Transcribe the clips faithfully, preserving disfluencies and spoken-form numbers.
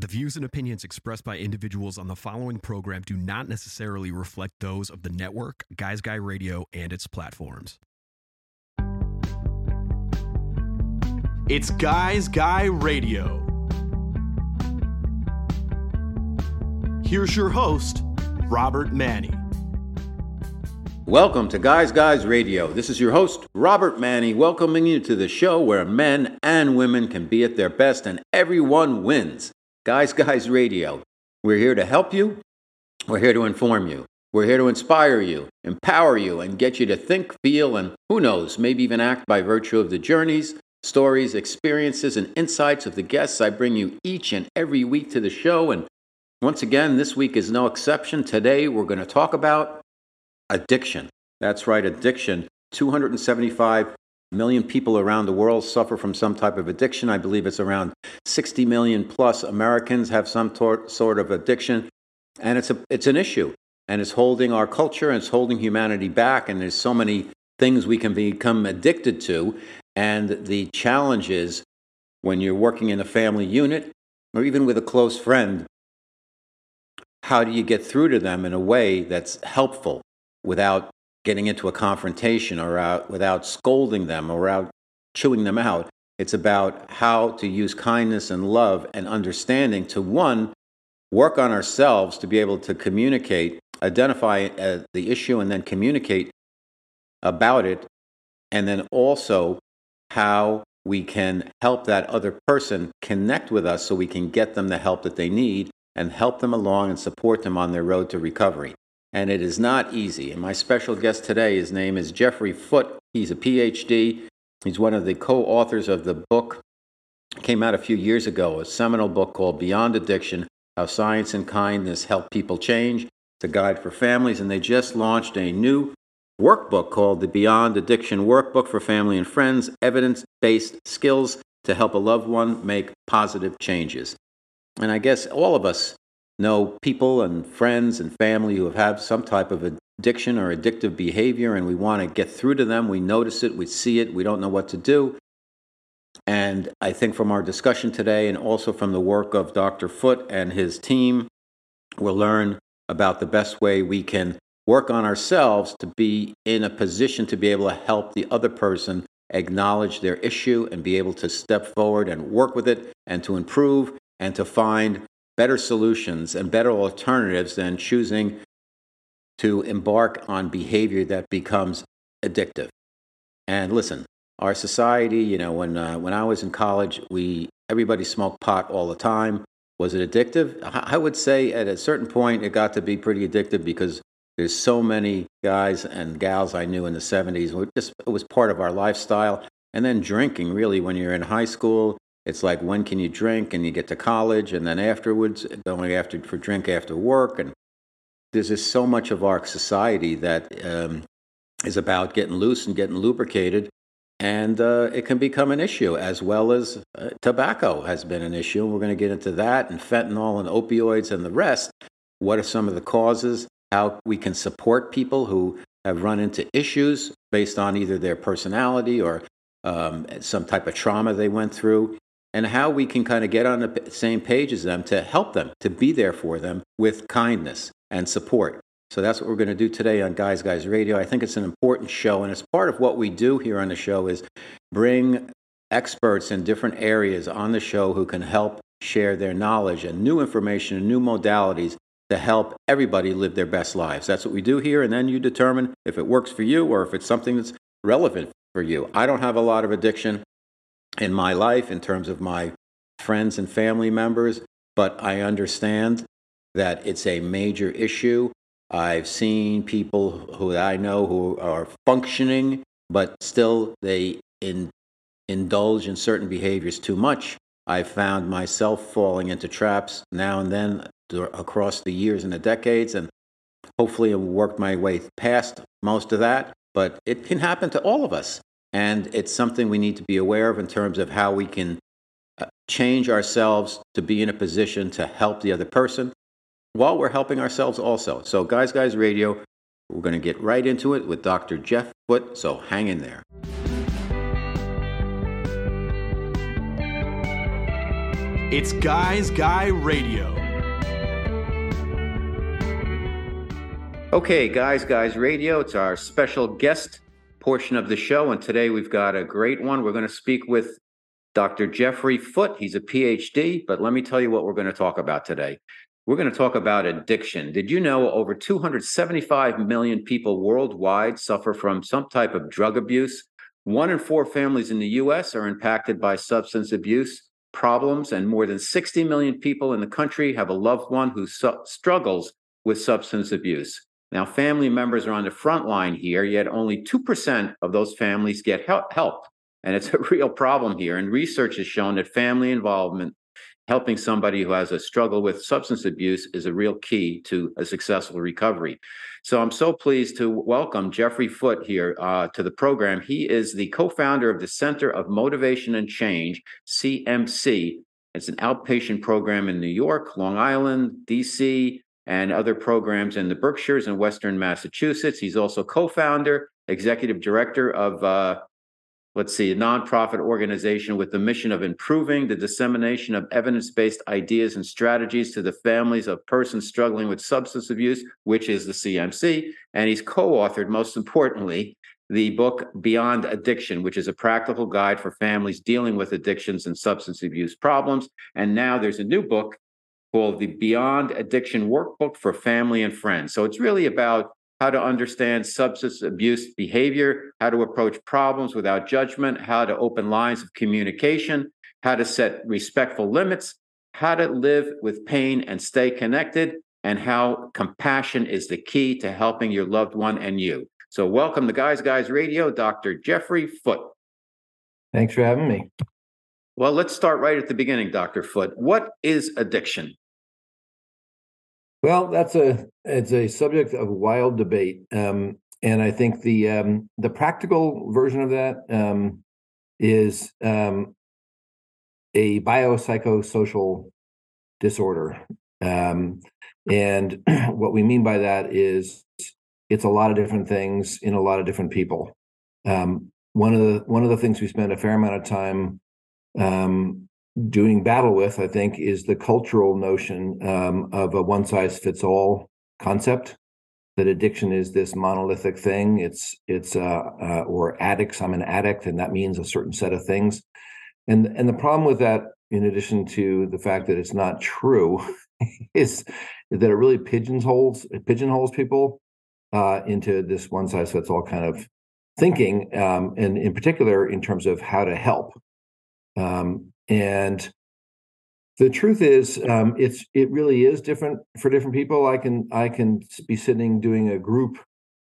The views and opinions expressed by individuals on the following program do not necessarily reflect those of the network, Guy's Guy Radio, and its platforms. It's Guy's Guy Radio. Here's your host, Robert Manni. Welcome to Guy's Guys Radio. This is your host, Robert Manni, welcoming you to the show where men and women can be at their best and everyone wins. Guy's Guys Radio. We're here to help you. We're here to inform you. We're here to inspire you, empower you, and get you to think, feel, and who knows, maybe even act by virtue of the journeys, stories, experiences, and insights of the guests I bring you each and every week to the show. And once again, this week is no exception. Today, we're going to talk about addiction. That's right, addiction. two hundred seventy-five million people around the world suffer from some type of addiction. I believe it's around sixty million plus Americans have some tor- sort of addiction. And it's a, it's an issue. And it's holding our culture and it's holding humanity back. And there's so many things we can become addicted to. And the challenge is when you're working in a family unit or even with a close friend, how do you get through to them in a way that's helpful, without getting into a confrontation or out, without scolding them or out chewing them out? It's about how to use kindness and love and understanding to, one, work on ourselves to be able to communicate, identify uh, the issue and then communicate about it, and then also how we can help that other person connect with us so we can get them the help that they need and help them along and support them on their road to recovery. And it is not easy. And my special guest today, his name is Jeffrey Foote. He's a P H D. He's one of the co-authors of the book, came out a few years ago, a seminal book called Beyond Addiction, How Science and Kindness Help People Change. It's a guide for families. And they just launched a new workbook called the Beyond Addiction Workbook for Family and Friends, Evidence-Based Skills to Help a Loved One Make Positive Changes. And I guess all of us know people and friends and family who have had some type of addiction or addictive behavior, and we want to get through to them. We notice it, we see it, we don't know what to do. And I think from our discussion today and also from the work of Doctor Foote and his team, we'll learn about the best way we can work on ourselves to be in a position to be able to help the other person acknowledge their issue and be able to step forward and work with it and to improve and to find better solutions and better alternatives than choosing to embark on behavior that becomes addictive. And listen, our society, you know, when uh, when I was in college, we everybody smoked pot all the time. Was it addictive? I would say at a certain point it got to be pretty addictive because there's so many guys and gals I knew in the seventies. It, just, it was part of our lifestyle. And then drinking, really, when you're in high school, it's like, when can you drink? And you get to college, and then afterwards, going after for drink after work. And there's just so much of our society that um, is about getting loose and getting lubricated. And uh, it can become an issue, as well as uh, tobacco has been an issue. We're going to get into that, and fentanyl and opioids and the rest. What are some of the causes? How we can support people who have run into issues based on either their personality or um, some type of trauma they went through, and how we can kind of get on the same page as them to help them, to be there for them with kindness and support. So that's what we're going to do today on Guys Guys Radio. I think it's an important show, and it's part of what we do here on the show is bring experts in different areas on the show who can help share their knowledge and new information and new modalities to help everybody live their best lives. That's what we do here, and then you determine if it works for you or if it's something that's relevant for you. I don't have a lot of addiction in my life in terms of my friends and family members, but I understand that it's a major issue. I've seen people who I know who are functioning, but still they in, indulge in certain behaviors too much. I've found myself falling into traps now and then across the years and the decades, and hopefully I've worked my way past most of that, but it can happen to all of us. And it's something we need to be aware of in terms of how we can change ourselves to be in a position to help the other person while we're helping ourselves also. So Guys Guys Radio, we're going to get right into it with Doctor Jeff Foote, so hang in there. It's Guy's Guy Radio. Okay, Guy's Guys Radio. It's our special guest portion of the show, and today we've got a great one. We're going to speak with Doctor Jeffrey Foote. He's a P H D, but let me tell you what we're going to talk about today. We're going to talk about addiction. Did you know over two hundred seventy-five million people worldwide suffer from some type of drug abuse? One in four families in the U S are impacted by substance abuse problems, and more than sixty million people in the country have a loved one who su- struggles with substance abuse. Now, family members are on the front line here, yet only two percent of those families get help. And it's a real problem here. And research has shown that family involvement, helping somebody who has a struggle with substance abuse, is a real key to a successful recovery. So I'm so pleased to welcome Jeffrey Foote here uh, to the program. He is the co-founder of the Center for Motivation and Change, C M C. It's an outpatient program in New York, Long Island, D C, and other programs in the Berkshires and Western Massachusetts. He's also co-founder, executive director of, uh, let's see, a nonprofit organization with the mission of improving the dissemination of evidence-based ideas and strategies to the families of persons struggling with substance abuse, which is the C M C. And he's co-authored, most importantly, the book Beyond Addiction, which is a practical guide for families dealing with addictions and substance abuse problems. And now there's a new book called the Beyond Addiction Workbook for Family and Friends. So it's really about how to understand substance abuse behavior, how to approach problems without judgment, how to open lines of communication, how to set respectful limits, how to live with pain and stay connected, and how compassion is the key to helping your loved one and you. So welcome to Guy's Guys Radio, Doctor Jeffrey Foote. Thanks for having me. Well, let's start right at the beginning, Doctor Foote. What is addiction? Well, that's a it's a subject of wild debate, um, and I think the um, the practical version of that um, is um, a biopsychosocial disorder, um, and what we mean by that is it's a lot of different things in a lot of different people. Um, one of the one of the things we spend a fair amount of time Um, doing battle with, I think, is the cultural notion um, of a one-size-fits-all concept, that addiction is this monolithic thing. It's, it's uh, uh, or addicts, I'm an addict, and that means a certain set of things. And, and the problem with that, in addition to the fact that it's not true, is that it really pigeonholes, it pigeonholes people uh, into this one-size-fits-all kind of thinking, um, and in particular, in terms of how to help. Um, and the truth is, um, it's, it really is different for different people. I can, I can be sitting doing a group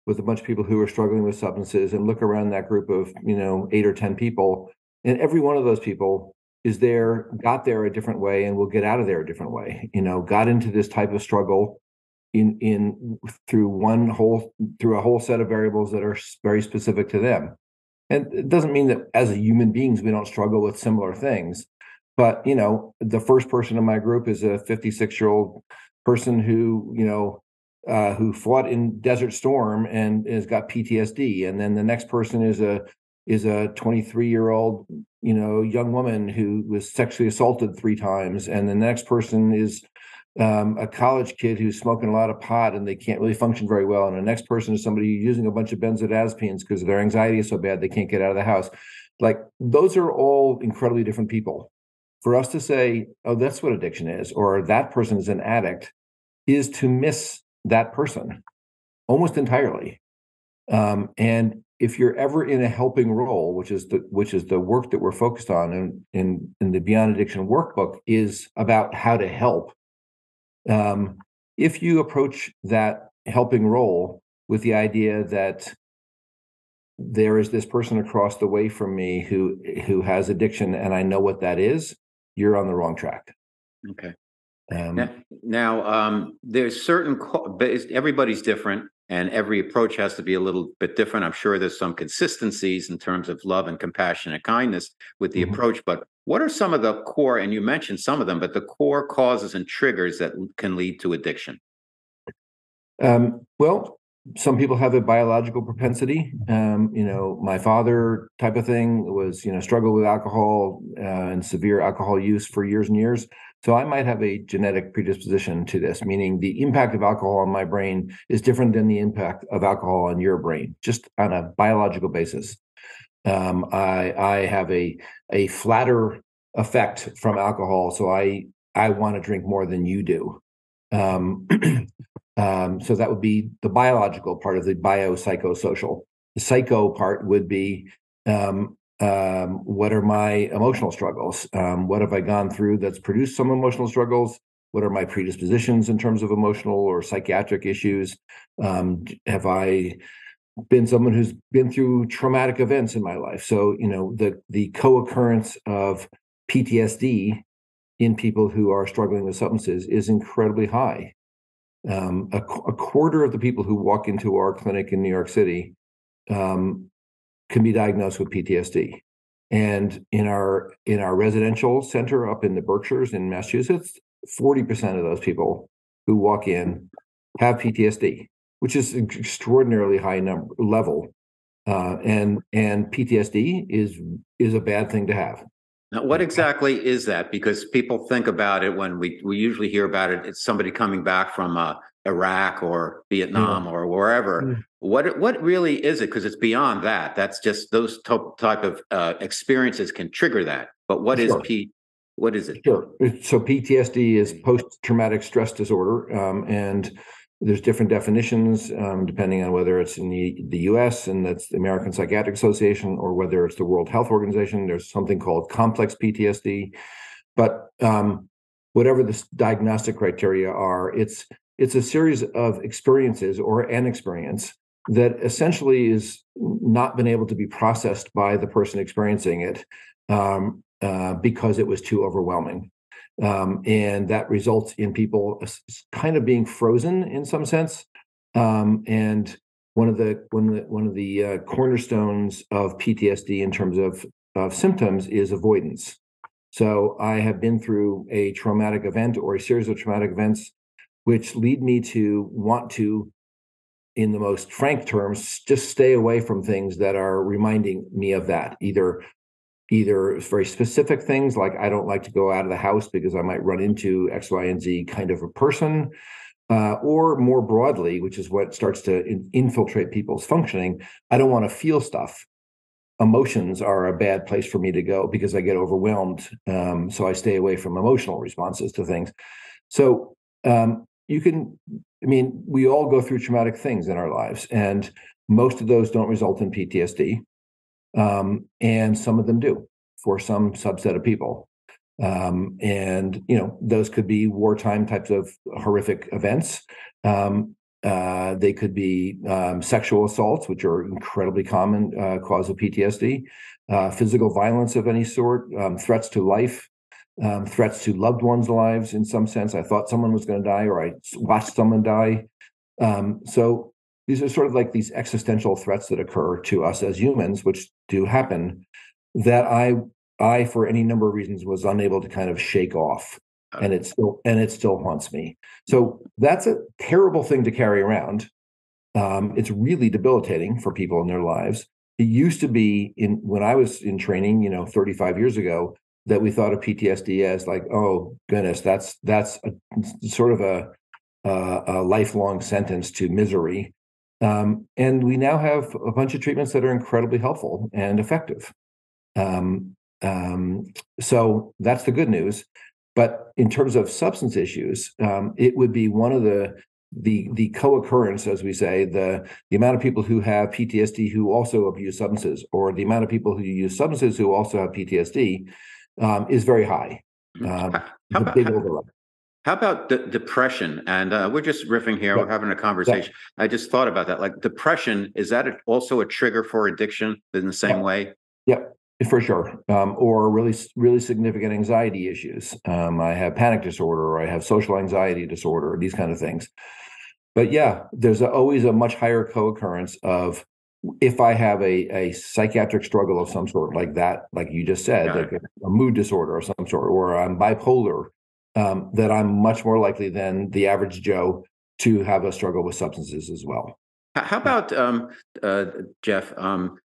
with a bunch of people who are struggling with substances and look around that group of, you know, eight or ten people. And every one of those people is there, got there a different way, and will get out of there a different way, you know, got into this type of struggle in, in through one whole, through a whole set of variables that are very specific to them. And it doesn't mean that as human beings, we don't struggle with similar things. But, you know, the first person in my group is a fifty-six-year-old person who, you know, uh, who fought in Desert Storm and has got P T S D. And then the next person is a is a twenty-three-year-old, you know, young woman who was sexually assaulted three times. And the next person is um, a college kid who's smoking a lot of pot and they can't really function very well. And the next person is somebody using a bunch of benzodiazepines because their anxiety is so bad they can't get out of the house. Like, those are all incredibly different people. For us to say, oh, that's what addiction is, or that person is an addict, is to miss that person almost entirely. Um, and if you're ever in a helping role, which is the which is the work that we're focused on in, in, in the Beyond Addiction Workbook, is about how to help. Um, if you approach that helping role with the idea that there is this person across the way from me who who has addiction and I know what that is, you're on the wrong track. Okay. Um, now, now um, there's certain, everybody's different and every approach has to be a little bit different. I'm sure there's some consistencies in terms of love and compassion and kindness with the mm-hmm. approach, but what are some of the core, and you mentioned some of them, but the core causes and triggers that can lead to addiction? Um, well, Some people have a biological propensity, um, you know, my father type of thing was, you know, struggled with alcohol uh, and severe alcohol use for years and years. So I might have a genetic predisposition to this, meaning the impact of alcohol on my brain is different than the impact of alcohol on your brain, just on a biological basis. Um, I, I have a, a flatter effect from alcohol. So I, I want to drink more than you do. Um, Um, so that would be the biological part of the biopsychosocial. The psycho part would be um, um, what are my emotional struggles? Um, what have I gone through that's produced some emotional struggles? What are my predispositions in terms of emotional or psychiatric issues? Um, have I been someone who's been through traumatic events in my life? So, you know, the the co-occurrence of P T S D in people who are struggling with substances is incredibly high. Um, a, a quarter of the people who walk into our clinic in New York City um, can be diagnosed with P T S D. And in our in our residential center up in the Berkshires in Massachusetts, forty percent of those people who walk in have P T S D, which is an extraordinarily high number level. Uh, and and P T S D is is a bad thing to have. Now, what exactly is that? Because people think about it when we, we usually hear about it, it's somebody coming back from uh, Iraq or Vietnam mm. or wherever. Mm. What what really is it? Because it's beyond that. That's just those to- type of uh, experiences can trigger that. But what sure. is P? What is it? Sure. So P T S D is post-traumatic stress disorder, um, and there's different definitions um, depending on whether it's in the, the U S and that's the American Psychiatric Association or whether it's the World Health Organization. There's something called complex P T S D. But um, whatever the diagnostic criteria are, it's it's a series of experiences or an experience that essentially is not been able to be processed by the person experiencing it um, uh, because it was too overwhelming. Um, and that results in people kind of being frozen in some sense. Um, and one of the one of the, one of the uh, cornerstones of P T S D in terms of, of symptoms is avoidance. So I have been through a traumatic event or a series of traumatic events, which lead me to want to, in the most frank terms, just stay away from things that are reminding me of that, either. Either very specific things like I don't like to go out of the house because I might run into X, Y, and Z kind of a person, uh, or more broadly, which is what starts to in- infiltrate people's functioning. I don't want to feel stuff. Emotions are a bad place for me to go because I get overwhelmed. Um, so I stay away from emotional responses to things. So um, you can, I mean, we all go through traumatic things in our lives, and most of those don't result in P T S D. Um, and some of them do for some subset of people. Um, and, you know, those could be wartime types of horrific events. Um, uh, they could be um, sexual assaults, which are incredibly common uh, cause of P T S D, uh, physical violence of any sort, um, threats to life, um, threats to loved ones' lives in some sense. I thought someone was going to die, or I watched someone die. Um, so These are sort of like these existential threats that occur to us as humans, which do happen, that I, I for any number of reasons, was unable to kind of shake off, and it still and it still haunts me. So that's a terrible thing to carry around. Um, it's really debilitating for people in their lives. It used to be in when I was in training, you know, thirty-five years ago, that we thought of P T S D as like, oh goodness, that's that's a, sort of a, a, a lifelong sentence to misery. Um, and we now have a bunch of treatments that are incredibly helpful and effective. Um, um, so that's the good news. But in terms of substance issues, um, it would be one of the the the co-occurrence, as we say, the the amount of people who have P T S D who also abuse substances, or the amount of people who use substances who also have P T S D, um, is very high. Um, How about, big overlap. How about de- depression? And uh, we're just riffing here. Yeah. We're having a conversation. Yeah. I just thought about that. Like depression, is that a, also a trigger for addiction in the same yeah. way? Yeah, for sure. Um, or really, really significant anxiety issues. Um, I have panic disorder, or I have social anxiety disorder, these kind of things. But yeah, there's a, always a much higher co-occurrence of if I have a, a psychiatric struggle of some sort like that, like you just said, yeah. like a, a mood disorder of some sort, or I'm bipolar. Um, that I'm much more likely than the average Joe to have a struggle with substances as well. How about, um, uh, Jeff, um,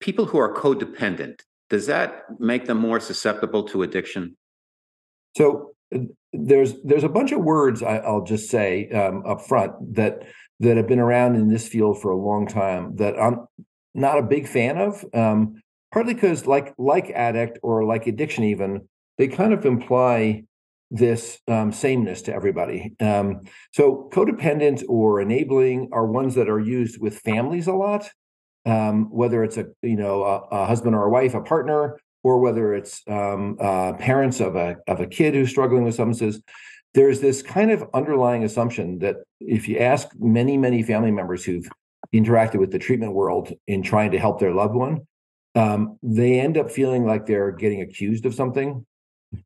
people who are codependent, does that make them more susceptible to addiction? So there's there's a bunch of words, I, I'll just say um, up front, that that have been around in this field for a long time that I'm not a big fan of, um, partly because like like addict or like addiction even, they kind of imply this um, sameness to everybody. Um, so codependent or enabling are ones that are used with families a lot, um, whether it's a you know a, a husband or a wife, a partner, or whether it's um, uh, parents of a of a kid who's struggling with substances. There's this kind of underlying assumption that if you ask many, many family members who've interacted with the treatment world in trying to help their loved one, um, they end up feeling like they're getting accused of something.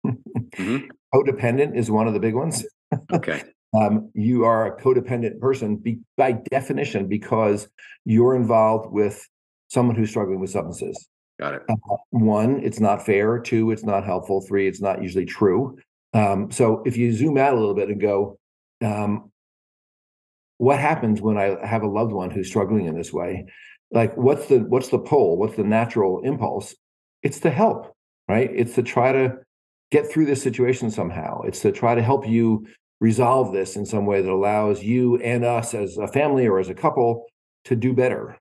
Mm-hmm. Codependent is one of the big ones. Okay. um, you are a codependent person be, by definition because you're involved with someone who's struggling with substances. Got it. Uh, one, it's not fair. Two, it's not helpful. Three, it's not usually true. Um, so if you zoom out a little bit and go, um, what happens when I have a loved one who's struggling in this way? Like, what's the what's the pull? What's the natural impulse? It's to help, right? It's to try to get through this situation somehow. It's to try to help you resolve this in some way that allows you and us as a family or as a couple to do better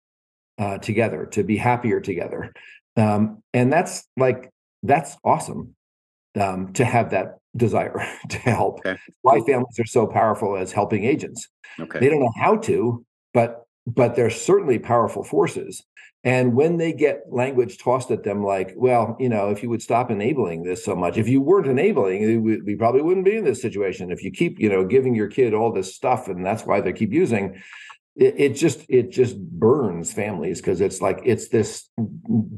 uh, together, to be happier together. Um, and that's like, that's awesome um, to have that desire to help. Okay. Why families are so powerful as helping agents. Okay. They don't know how to, but but they're certainly powerful forces. And when they get language tossed at them like, well, you know, if you would stop enabling this so much, if you weren't enabling, we, we probably wouldn't be in this situation. If you keep, you know, giving your kid all this stuff and that's why they keep using, it, it just it just burns families because it's like it's this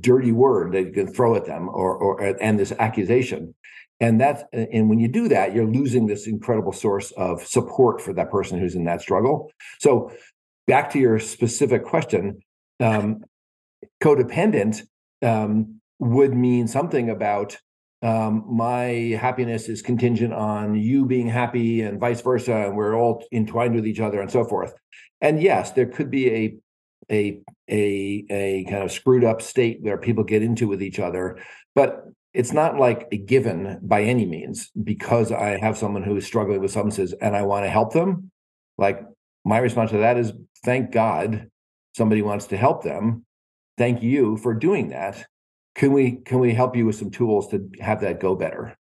dirty word they can throw at them or or and this accusation. And that's and when you do that, you're losing this incredible source of support for that person who's in that struggle. So back to your specific question. Um, Codependent um, would mean something about um, my happiness is contingent on you being happy and vice versa, and we're all entwined with each other and so forth. And yes, there could be a a a a kind of screwed up state where people get into with each other, but it's not like a given by any means because I have someone who is struggling with substances and I want to help them. Like my response to that is, thank God somebody wants to help them. Thank you for doing that. Can we can we help you with some tools to have that go better?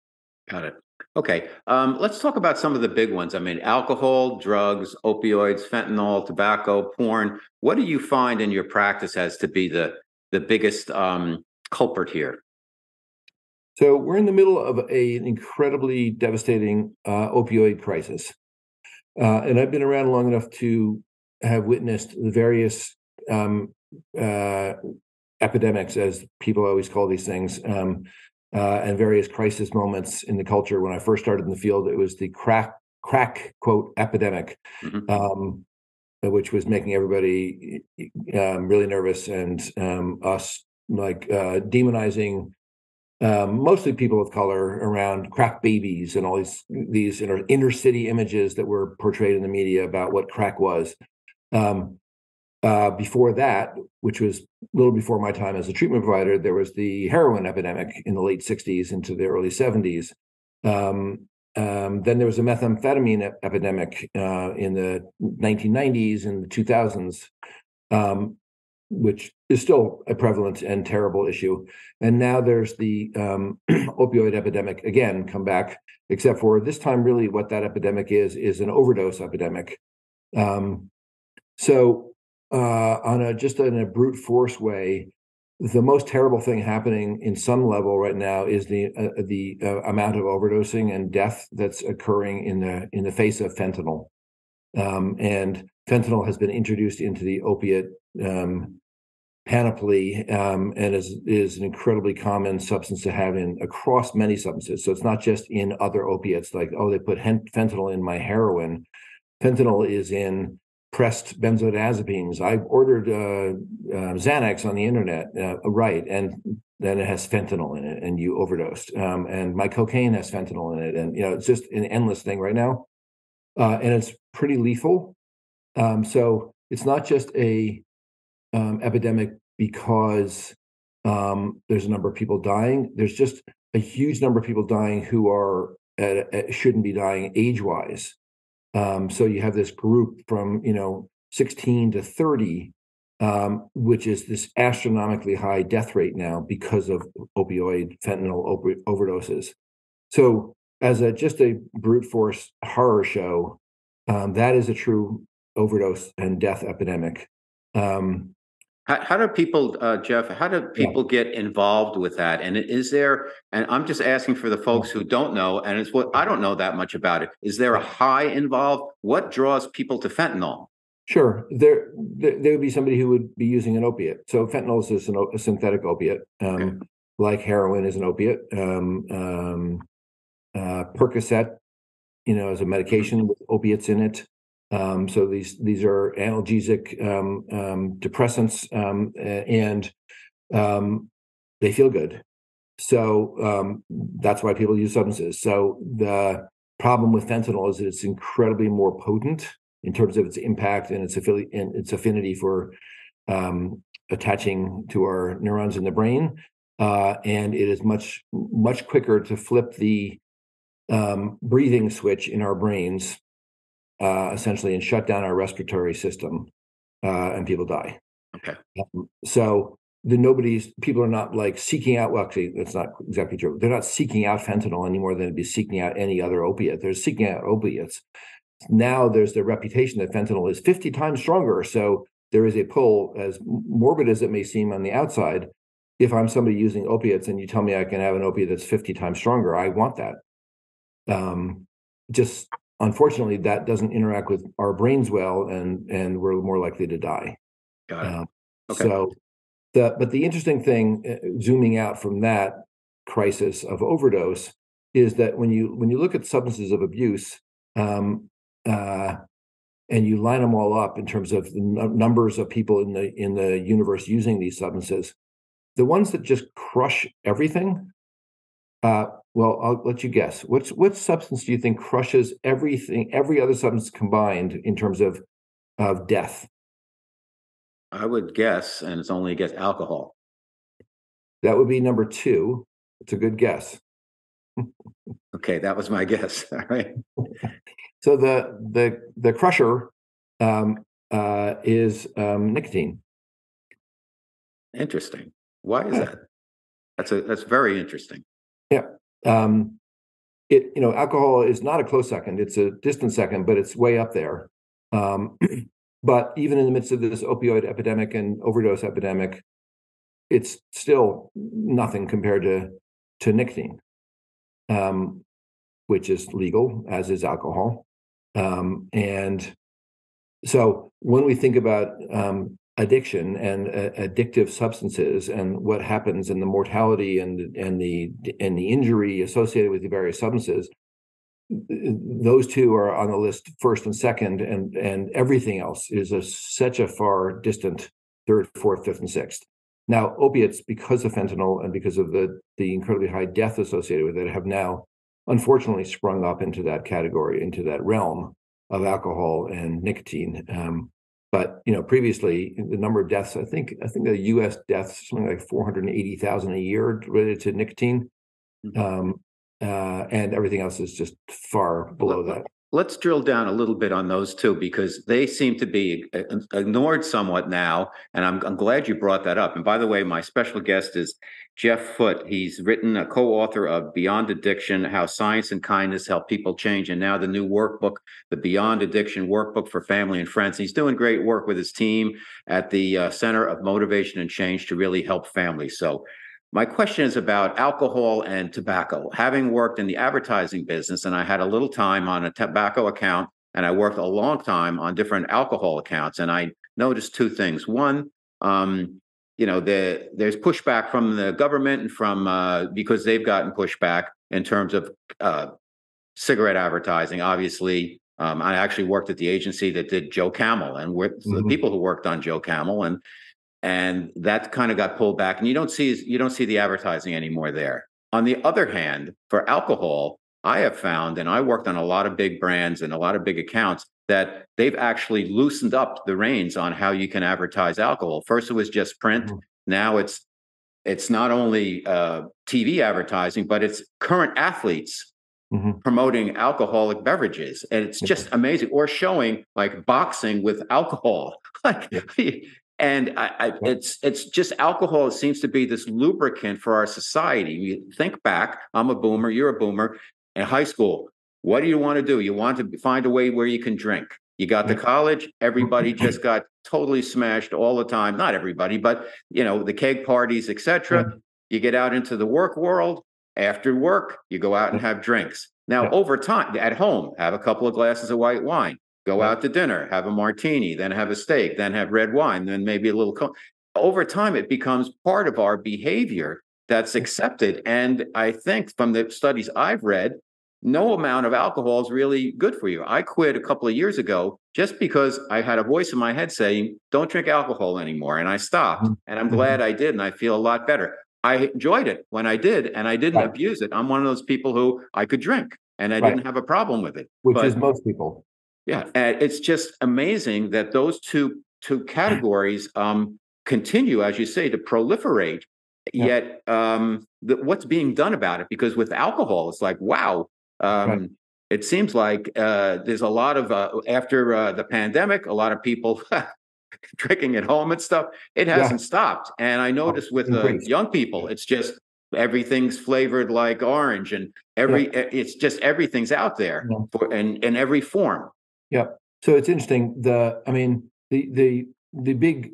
Got it. Okay. Um, let's talk about some of the big ones. I mean, alcohol, drugs, opioids, fentanyl, tobacco, porn. What do you find in your practice as to be the, the biggest um, culprit here? So we're in the middle of a, an incredibly devastating uh, opioid crisis. Uh, and I've been around long enough to have witnessed the various um Uh, epidemics, as people always call these things, um, uh, and various crisis moments in the culture. When I first started in the field, it was the crack, crack quote, epidemic, mm-hmm. um, which was making everybody um, really nervous and um, us like uh, demonizing um, mostly people of color around crack babies and all these, these inner, inner city images that were portrayed in the media about what crack was. Um, Uh, before that, which was a little before my time as a treatment provider, there was the heroin epidemic in the late sixties into the early seventies. Um, um, then there was a methamphetamine ep- epidemic uh, in the nineteen nineties and the two thousands, um, which is still a prevalent and terrible issue. And now there's the um, opioid epidemic again, come back, except for this time really what that epidemic is, is an overdose epidemic. Um, so Uh, on a just in a brute force way, the most terrible thing happening in some level right now is the uh, the uh, amount of overdosing and death that's occurring in the in the face of fentanyl. Um, and fentanyl has been introduced into the opiate um, panoply um, and is is an incredibly common substance to have in across many substances. So it's not just in other opiates like, oh, they put fentanyl in my heroin. Fentanyl is in pressed benzodiazepines. I ordered uh, uh, Xanax on the internet, uh, right, and then it has fentanyl in it, and you overdosed. Um, and my cocaine has fentanyl in it, and you know it's just an endless thing right now, uh, and it's pretty lethal. Um, so it's not just a um, epidemic because um, there's a number of people dying. There's just a huge number of people dying who are at, at, shouldn't be dying age-wise. Um, so you have this group from, you know, sixteen to thirty, um, which is this astronomically high death rate now because of opioid, fentanyl op- overdoses. So as a just a brute force horror show, um, that is a true overdose and death epidemic. Um, how, how do people, uh, Jeff, how do people yeah. get involved with that? And is there, and I'm just asking for the folks who don't know, and it's what I don't know that much about it. Is there a high involved? What draws people to fentanyl? Sure. There, there, there would be somebody who would be using an opiate. So fentanyl is just an, a synthetic opiate, um, okay. like heroin is an opiate. Um, um, uh, Percocet, you know, is a medication with opiates in it. Um, so these these are analgesic um, um, depressants, um, and um, they feel good. So um, that's why people use substances. So the problem with fentanyl is that it's incredibly more potent in terms of its impact and its affili- and its affinity for um, attaching to our neurons in the brain, uh, and it is much much quicker to flip the um, breathing switch in our brains. Uh, essentially, and shut down our respiratory system, uh, and people die. Okay. Um, so the nobody's people are not like seeking out. Well, actually, that's not exactly true. They're not seeking out fentanyl anymore than they'd be seeking out any other opiate. They're seeking out opiates. Now there's the reputation that fentanyl is fifty times stronger. So there is a pull, as morbid as it may seem on the outside. If I'm somebody using opiates and you tell me I can have an opiate that's fifty times stronger, I want that. Um, just. Unfortunately, that doesn't interact with our brains well, and and we're more likely to die. Got it. Um, okay. So, the, but the interesting thing, uh, zooming out from that crisis of overdose, is that when you when you look at substances of abuse, um, uh, and you line them all up in terms of the n- numbers of people in the in the universe using these substances, the ones that just crush everything. Uh, Well, I'll let you guess. What's what substance do you think crushes everything, every other substance combined in terms of of death? I would guess, and it's only a guess, alcohol. That would be number two. It's a good guess. Okay, that was my guess. All right. So the the the crusher um, uh, is um, nicotine. Interesting. Why is yeah. that? That's a that's very interesting. Yeah. Um, it you know alcohol is not a close second; it's a distant second, but it's way up there. Um, but even in the midst of this opioid epidemic and overdose epidemic, it's still nothing compared to to nicotine, um, which is legal, as is alcohol. Um, and so, when we think about um, addiction and uh, addictive substances and what happens and the mortality and and the and the injury associated with the various substances, those two are on the list first and second, and and everything else is a such a far distant third, fourth, fifth, and sixth. Now, opiates, because of fentanyl and because of the the incredibly high death associated with it, have now unfortunately sprung up into that category, into that realm of alcohol and nicotine. Um, But you know, previously the number of deaths, I think, I think the U S deaths, something like four hundred and eighty thousand a year related to nicotine, um, uh, and everything else is just far below that. Let's drill down a little bit on those two, because they seem to be ignored somewhat now, and I'm, I'm glad you brought that up. And by the way, my special guest is Jeff Foote. He's written a co-author of Beyond Addiction, How Science and Kindness Help People Change, and now the new workbook, the Beyond Addiction Workbook for Family and Friends. He's doing great work with his team at the uh, Center of Motivation and Change to really help families. So my question is about alcohol and tobacco. Having worked in the advertising business, and I had a little time on a tobacco account, and I worked a long time on different alcohol accounts, and I noticed two things. One, um, you know, the, there's pushback from the government and from uh, because they've gotten pushback in terms of uh, cigarette advertising, obviously. Um, I actually worked at the agency that did Joe Camel, and with mm-hmm. the people who worked on Joe Camel, and And that kind of got pulled back, and you don't see you don't see the advertising anymore there. On the other hand, for alcohol, I have found, and I worked on a lot of big brands and a lot of big accounts, that they've actually loosened up the reins on how you can advertise alcohol. First, it was just print. Mm-hmm. Now it's it's not only uh, T V advertising, but it's current athletes mm-hmm. promoting alcoholic beverages. And it's just mm-hmm. amazing. Or showing like boxing with alcohol. Like, yeah. And I, I, it's it's just alcohol seems to be this lubricant for our society. You think back, I'm a boomer, you're a boomer. In high school, what do you want to do? You want to find a way where you can drink. You got to college, everybody just got totally smashed all the time. Not everybody, but, you know, the keg parties, et cetera. Mm-hmm. You get out into the work world. After work, you go out and have drinks. Now, yeah. over time, at home, have a couple of glasses of white wine. Go out to dinner, have a martini, then have a steak, then have red wine, then maybe a little. Co- Over time, it becomes part of our behavior that's accepted. And I think from the studies I've read, no amount of alcohol is really good for you. I quit a couple of years ago just because I had a voice in my head saying, don't drink alcohol anymore. And I stopped. And I'm glad I did. And I feel a lot better. I enjoyed it when I did. And I didn't right. abuse it. I'm one of those people who I could drink and I right. didn't have a problem with it. Which but, is most people. Yeah, and it's just amazing that those two two categories um, continue, as you say, to proliferate. Yeah. Yet, um, the, what's being done about it? Because with alcohol, it's like, wow, um, right. it seems like uh, there's a lot of uh, after uh, the pandemic, a lot of people drinking at home and stuff. It hasn't yeah. stopped, and I notice with uh, young people, it's just. Everything's flavored like orange, and every yeah. it's just everything's out there yeah. for, and in every form. Yeah. So it's interesting. The I mean the the the big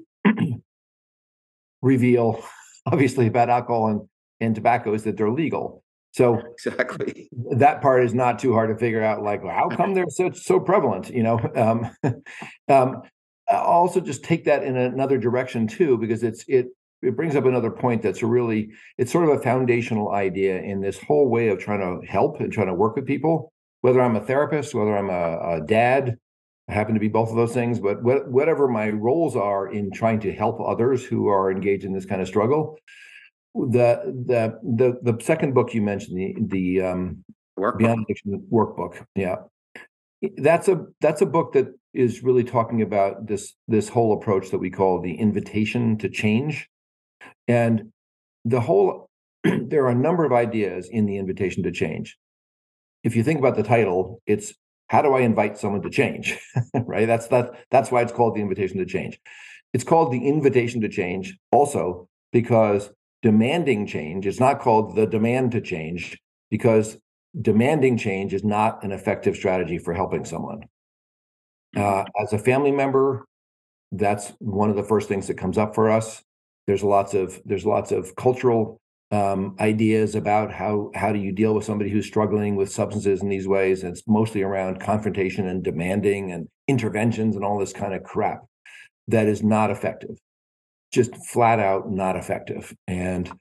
reveal, obviously, about alcohol and, and tobacco is that they're legal. So exactly that part is not too hard to figure out. Like, well, how come they're so so prevalent? You know. Um, um, I'll also just take that in another direction too, because it's it. It brings up another point that's a really, it's sort of a foundational idea in this whole way of trying to help and trying to work with people, whether I'm a therapist, whether I'm a, a dad, I happen to be both of those things, but wh- whatever my roles are in trying to help others who are engaged in this kind of struggle. The the the, the second book you mentioned, the, the um, workbook. Beyond Addiction Workbook, yeah. That's a that's a book that is really talking about this this whole approach that we call the Invitation to Change. And the whole, there are a number of ideas in the Invitation to Change. If you think about the title, it's how do I invite someone to change, right? That's that. That's why it's called the Invitation to Change. It's called the Invitation to Change also because demanding change, it's not called the demand to change because demanding change is not an effective strategy for helping someone. Uh, as a family member, that's one of the first things that comes up for us. There's lots of there's lots of cultural um, ideas about how how do you deal with somebody who's struggling with substances in these ways. And it's mostly around confrontation and demanding and interventions and all this kind of crap that is not effective, just flat out not effective. And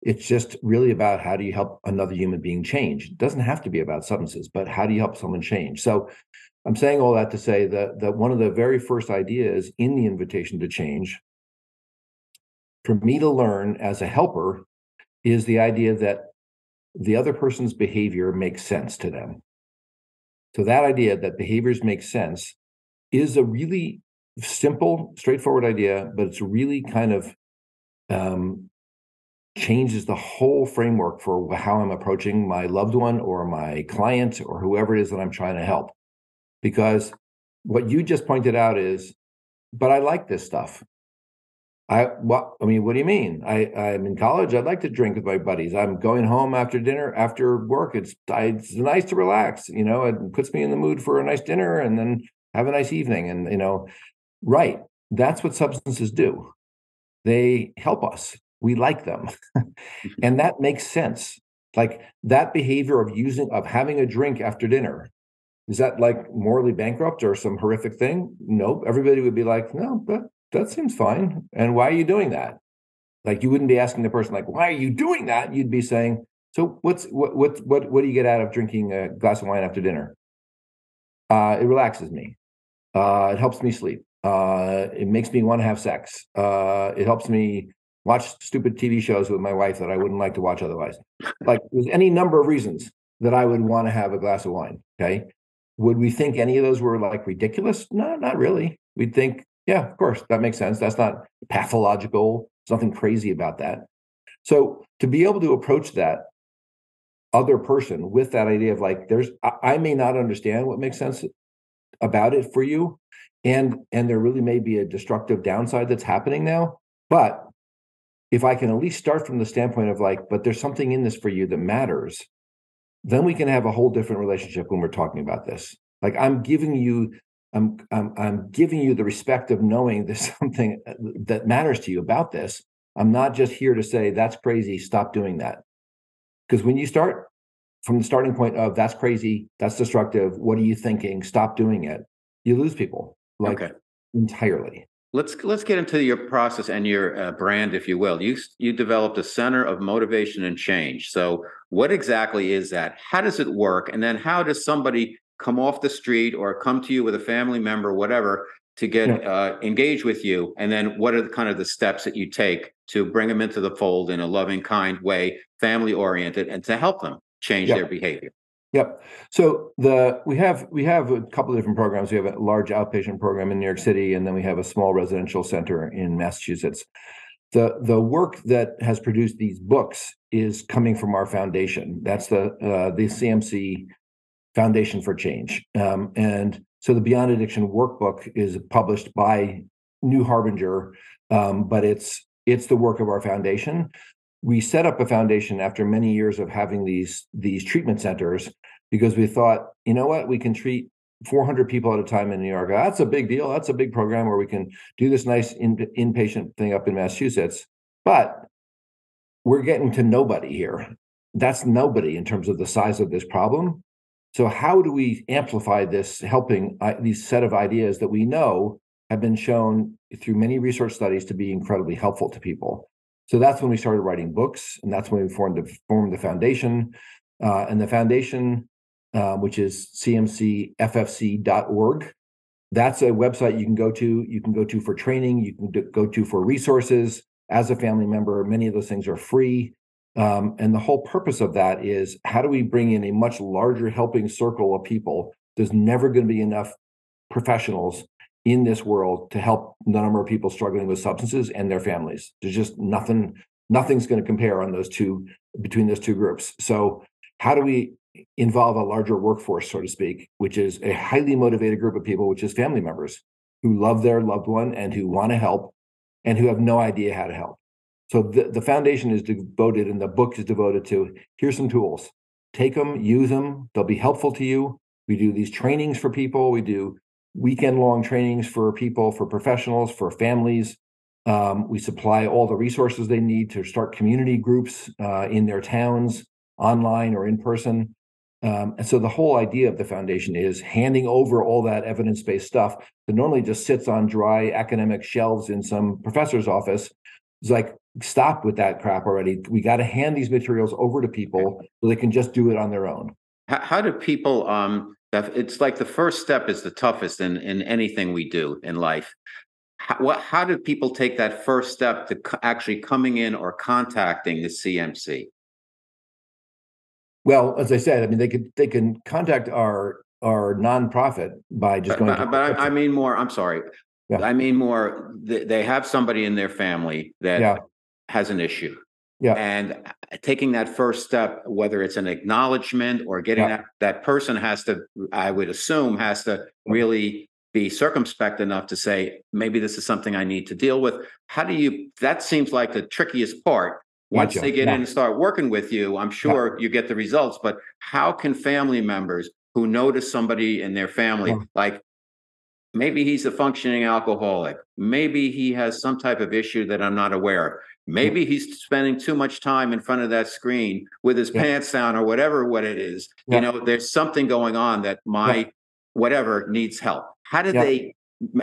it's just really about how do you help another human being change. It doesn't have to be about substances, but how do you help someone change? So I'm saying all that to say that that one of the very first ideas in the Invitation to Change for me to learn as a helper is the idea that the other person's behavior makes sense to them. So that idea that behaviors make sense is a really simple, straightforward idea, but it's really kind of um, changes the whole framework for how I'm approaching my loved one or my client or whoever it is that I'm trying to help. Because what you just pointed out is, but I like this stuff. I what I mean, what do you mean? I, I'm in college. I'd like to drink with my buddies. I'm going home after dinner, after work. It's I, it's nice to relax. You know, it puts me in the mood for a nice dinner and then have a nice evening. And, you know, right. That's what substances do. They help us. We like them. And that makes sense. Like that behavior of using of having a drink after dinner. Is that like morally bankrupt or some horrific thing? Nope. Everybody would be like, no, but. That seems fine. And why are you doing that? Like you wouldn't be asking the person, like, why are you doing that? You'd be saying, so what's what what what, what do you get out of drinking a glass of wine after dinner? Uh, it relaxes me. Uh, it helps me sleep. Uh, it makes me want to have sex. Uh, it helps me watch stupid T V shows with my wife that I wouldn't like to watch otherwise. Like there's any number of reasons that I would want to have a glass of wine. Okay. Would we think any of those were like ridiculous? No, not really. We'd think, yeah, of course, that makes sense. That's not pathological. There's nothing crazy about that. So to be able to approach that other person with that idea of like, there's, I, I may not understand what makes sense about it for you. And, and there really may be a destructive downside that's happening now. But if I can at least start from the standpoint of like, but there's something in this for you that matters, then we can have a whole different relationship when we're talking about this. Like I'm giving you, I'm, I'm, I'm giving you the respect of knowing there's something that matters to you about this. I'm not just here to say, that's crazy, stop doing that. Because when you start from the starting point of that's crazy, that's destructive, what are you thinking, stop doing it, you lose people like okay. entirely. Let's let's get into your process and your uh, brand, if you will. You you developed a Center of Motivation and Change. So what exactly is that? How does it work? And then how does somebody come off the street or come to you with a family member, whatever, to get yeah. uh, engaged with you? And then what are the kind of the steps that you take to bring them into the fold in a loving, kind way, family-oriented, and to help them change yep. their behavior? Yep. So the we have we have a couple of different programs. We have a large outpatient program in New York City, and then we have a small residential center in Massachusetts. The the work that has produced these books is coming from our foundation. That's the uh, the C M C Foundation for Change. Um, and so the Beyond Addiction Workbook is published by New Harbinger, um, but it's it's the work of our foundation. We set up a foundation after many years of having these these treatment centers because we thought, you know what, we can treat four hundred people at a time in New York. That's a big deal. That's a big program where we can do this nice in, inpatient thing up in Massachusetts. But we're getting to nobody here. That's nobody in terms of the size of this problem. So how do we amplify this helping uh, these set of ideas that we know have been shown through many research studies to be incredibly helpful to people? So that's when we started writing books, and that's when we formed the, formed the foundation. Uh, and the foundation, uh, which is c m c f f c dot org, that's a website you can go to. You can go to for training. You can do, go to for resources. As a family member, many of those things are free. Um, and the whole purpose of that is how do we bring in a much larger helping circle of people? There's never going to be enough professionals in this world to help the number of people struggling with substances and their families. There's just nothing, nothing's going to compare on those two, between those two groups. So how do we involve a larger workforce, so to speak, which is a highly motivated group of people, which is family members who love their loved one and who want to help and who have no idea how to help. So the, the foundation is devoted, and the book is devoted to, here's some tools, take them, use them. They'll be helpful to you. We do these trainings for people. We do weekend-long trainings for people, for professionals, for families. Um, we supply all the resources they need to start community groups uh, in their towns, online or in person. Um, and so the whole idea of the foundation is handing over all that evidence-based stuff that normally just sits on dry academic shelves in some professor's office. It's like, stop with that crap already. We got to hand these materials over to people so they can just do it on their own. How, how do people... Um... It's like the first step is the toughest in, in anything we do in life. How, what, how do people take that first step to co- actually coming in or contacting the C M C? Well, as I said, I mean, they could they can contact our our nonprofit by just but, going. But, to but I, I mean more. I'm sorry. Yeah. I mean more. Th- they have somebody in their family that yeah. has an issue. Yeah. And taking that first step, whether it's an acknowledgement or getting yeah. that, that person has to, I would assume, has to really be circumspect enough to say, maybe this is something I need to deal with. How do you, that seems like the trickiest part. Once gotcha. they get yeah. in and start working with you, I'm sure yeah. you get the results, but how can family members who notice somebody in their family, yeah. like maybe he's a functioning alcoholic, maybe he has some type of issue that I'm not aware of, maybe he's spending too much time in front of that screen with his yeah. pants down or whatever what it is. Yeah. You know, there's something going on that my yeah. whatever needs help. How do yeah. they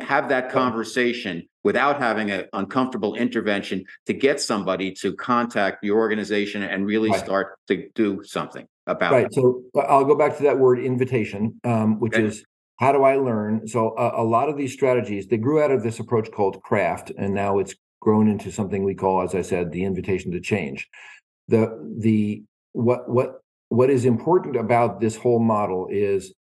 have that conversation without having an uncomfortable intervention to get somebody to contact your organization and really right. start to do something about right. it? Right. So I'll go back to that word invitation, um, which okay. is how do I learn? So uh, a lot of these strategies, they grew out of this approach called CRAFT, and now it's grown into something we call, as I said, the invitation to change. The the what what what is important about this whole model is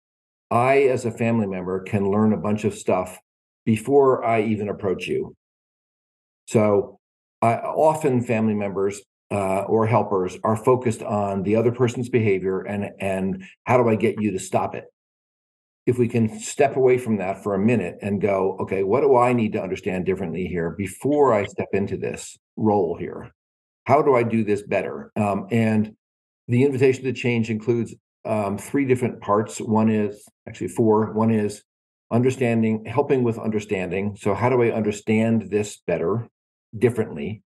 I, as a family member, can learn a bunch of stuff before I even approach you. So I, often family members uh, or helpers are focused on the other person's behavior and, and how do I get you to stop it? If we can step away from that for a minute and go, okay, what do I need to understand differently here before I step into this role here? How do I do this better? Um, and the invitation to change includes um, three different parts. One is actually four. One is understanding, helping with understanding. So how do I understand this better, differently?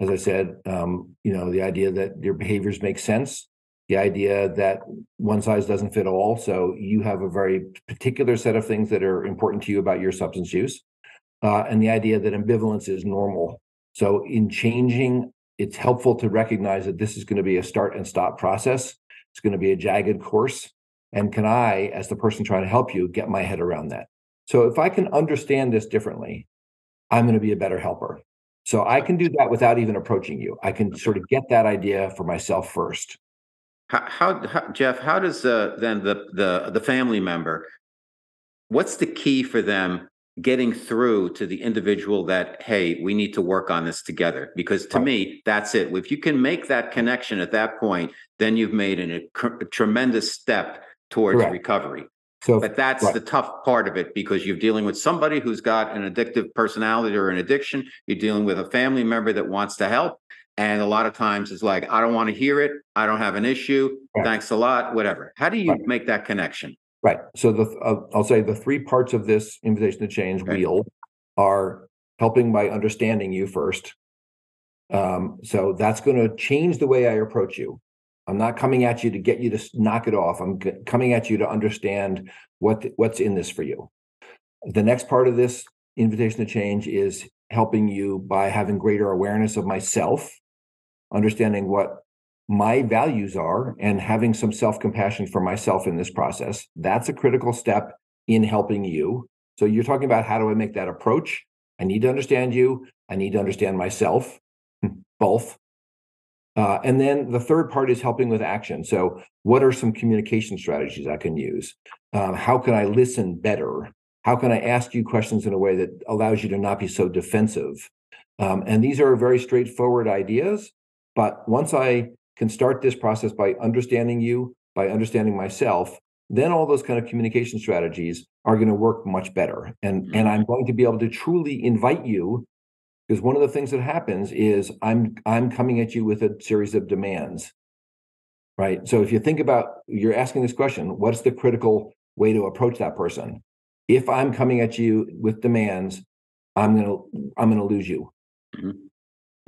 As I said, um, you know, the idea that your behaviors make sense. The idea that one size doesn't fit all. So you have a very particular set of things that are important to you about your substance use. Uh, and the idea that ambivalence is normal. So in changing, it's helpful to recognize that this is going to be a start and stop process. It's going to be a jagged course. And can I, as the person trying to help you, get my head around that? So if I can understand this differently, I'm going to be a better helper. So I can do that without even approaching you. I can sort of get that idea for myself first. How, how, how Jeff, how does uh, then the, the the family member, what's the key for them getting through to the individual that, hey, we need to work on this together? Because to me, that's it. If you can make that connection at that point, then you've made an, a, a tremendous step towards Correct. recovery. So, but that's right. the tough part of it, because you're dealing with somebody who's got an addictive personality or an addiction. You're dealing with a family member that wants to help. And a lot of times it's like, I don't want to hear it. I don't have an issue. Right. Thanks a lot, whatever. How do you right. make that connection? Right. So the uh, I'll say the three parts of this invitation to change okay. wheel are helping by understanding you first. Um, so that's going to change the way I approach you. I'm not coming at you to get you to knock it off. I'm c- coming at you to understand what th- what's in this for you. The next part of this invitation to change is helping you by having greater awareness of myself, understanding what my values are, and having some self-compassion for myself in this process. That's a critical step in helping you. So you're talking about, how do I make that approach? I need to understand you. I need to understand myself, both. Uh, and then the third part is helping with action. So what are some communication strategies I can use? Um, how can I listen better? How can I ask you questions in a way that allows you to not be so defensive? Um, and these are very straightforward ideas. But once I can start this process by understanding you, by understanding myself, then all those kind of communication strategies are going to work much better. And, mm-hmm. and I'm going to be able to truly invite you, because one of the things that happens is I'm I'm coming at you with a series of demands, right? So if you think about, you're asking this question, what's the critical way to approach that person? If I'm coming at you with demands, I'm gonna I'm gonna lose you. Mm-hmm.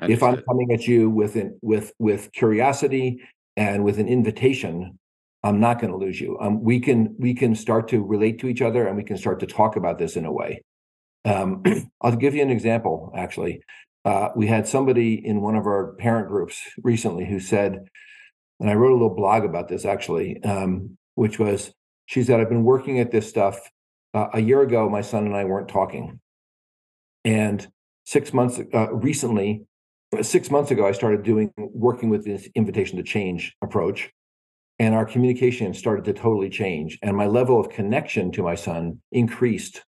If I'm coming at you with an, with with curiosity and with an invitation, I'm not going to lose you. Um, we can we can start to relate to each other, and we can start to talk about this in a way. Um, I'll give you an example. Actually, uh, we had somebody in one of our parent groups recently who said, and I wrote a little blog about this actually, um, which was, she said, "I've been working at this stuff. Uh, a year ago, my son and I weren't talking, and six months uh, recently." Six months ago, I started doing working with this invitation to change approach, and our communication started to totally change. And my level of connection to my son increased,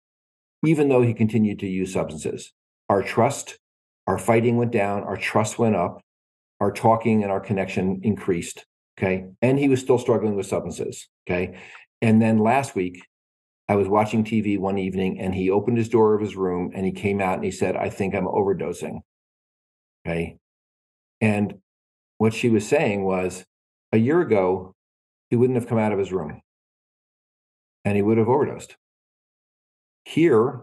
even though he continued to use substances. Our trust, our fighting went down, our trust went up, our talking and our connection increased. Okay. And he was still struggling with substances. Okay. And then last week, I was watching T V one evening, and he opened his door of his room and he came out and he said, "I think I'm overdosing." Okay. And what she was saying was, a year ago, he wouldn't have come out of his room and he would have overdosed. Here,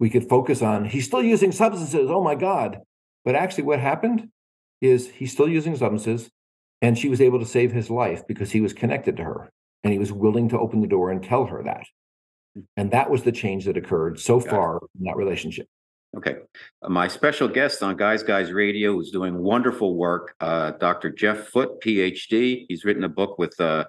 we could focus on, he's still using substances. Oh my God. But actually, what happened is he's still using substances, and she was able to save his life because he was connected to her and he was willing to open the door and tell her that. And that was the change that occurred so far in that relationship. Okay. My special guest on Guy's Guys Radio is doing wonderful work, uh, Doctor Jeff Foote, P H D. He's written a book with, uh,